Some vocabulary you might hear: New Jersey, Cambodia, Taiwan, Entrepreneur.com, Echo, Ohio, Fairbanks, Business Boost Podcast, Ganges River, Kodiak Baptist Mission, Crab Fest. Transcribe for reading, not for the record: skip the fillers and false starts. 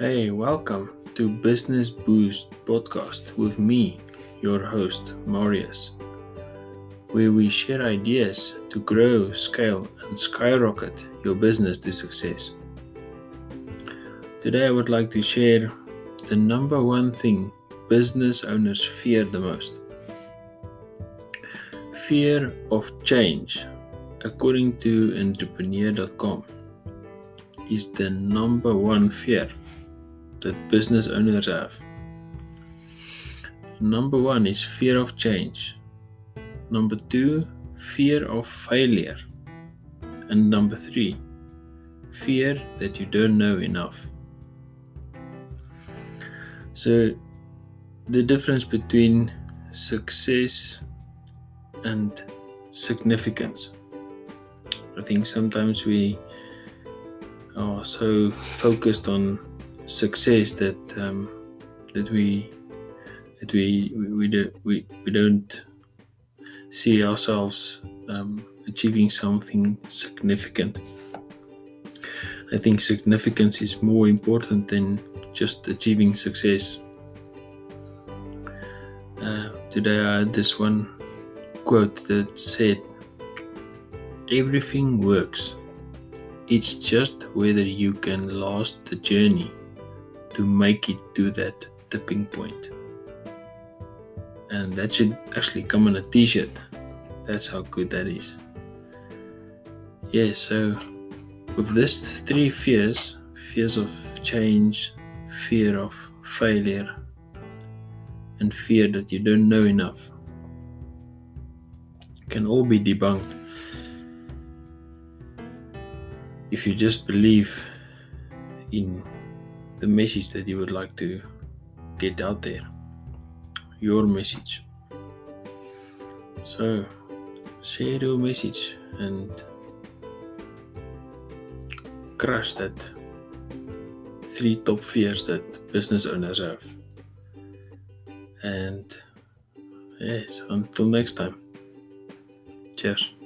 Hey, welcome to Business Boost Podcast with me, your host, Marius, where we share ideas to grow, scale, and skyrocket your business to success. Today I would like to share the number one thing business owners fear the most. Fear of change, according to Entrepreneur.com, is the number one fear that business owners have. Number one is fear of change. Number two, fear of failure. And number three, fear that you don't know enough. So the difference between success and significance. I think sometimes we are so focused on success that we don't see ourselves achieving something significant. I think significance is more important than just achieving success. Today I had this one quote that said, "Everything works. It's just whether you can last the journey to make it to that tipping point." And that should actually come on a t-shirt. That's how good that is. Yeah, so with these three fears of change, fear of failure, and fear that you don't know enough, can all be debunked if you just believe in the message that you would like to get out there, your message. So share your message and crush that three top fears that business owners have. And yes, until next time, cheers.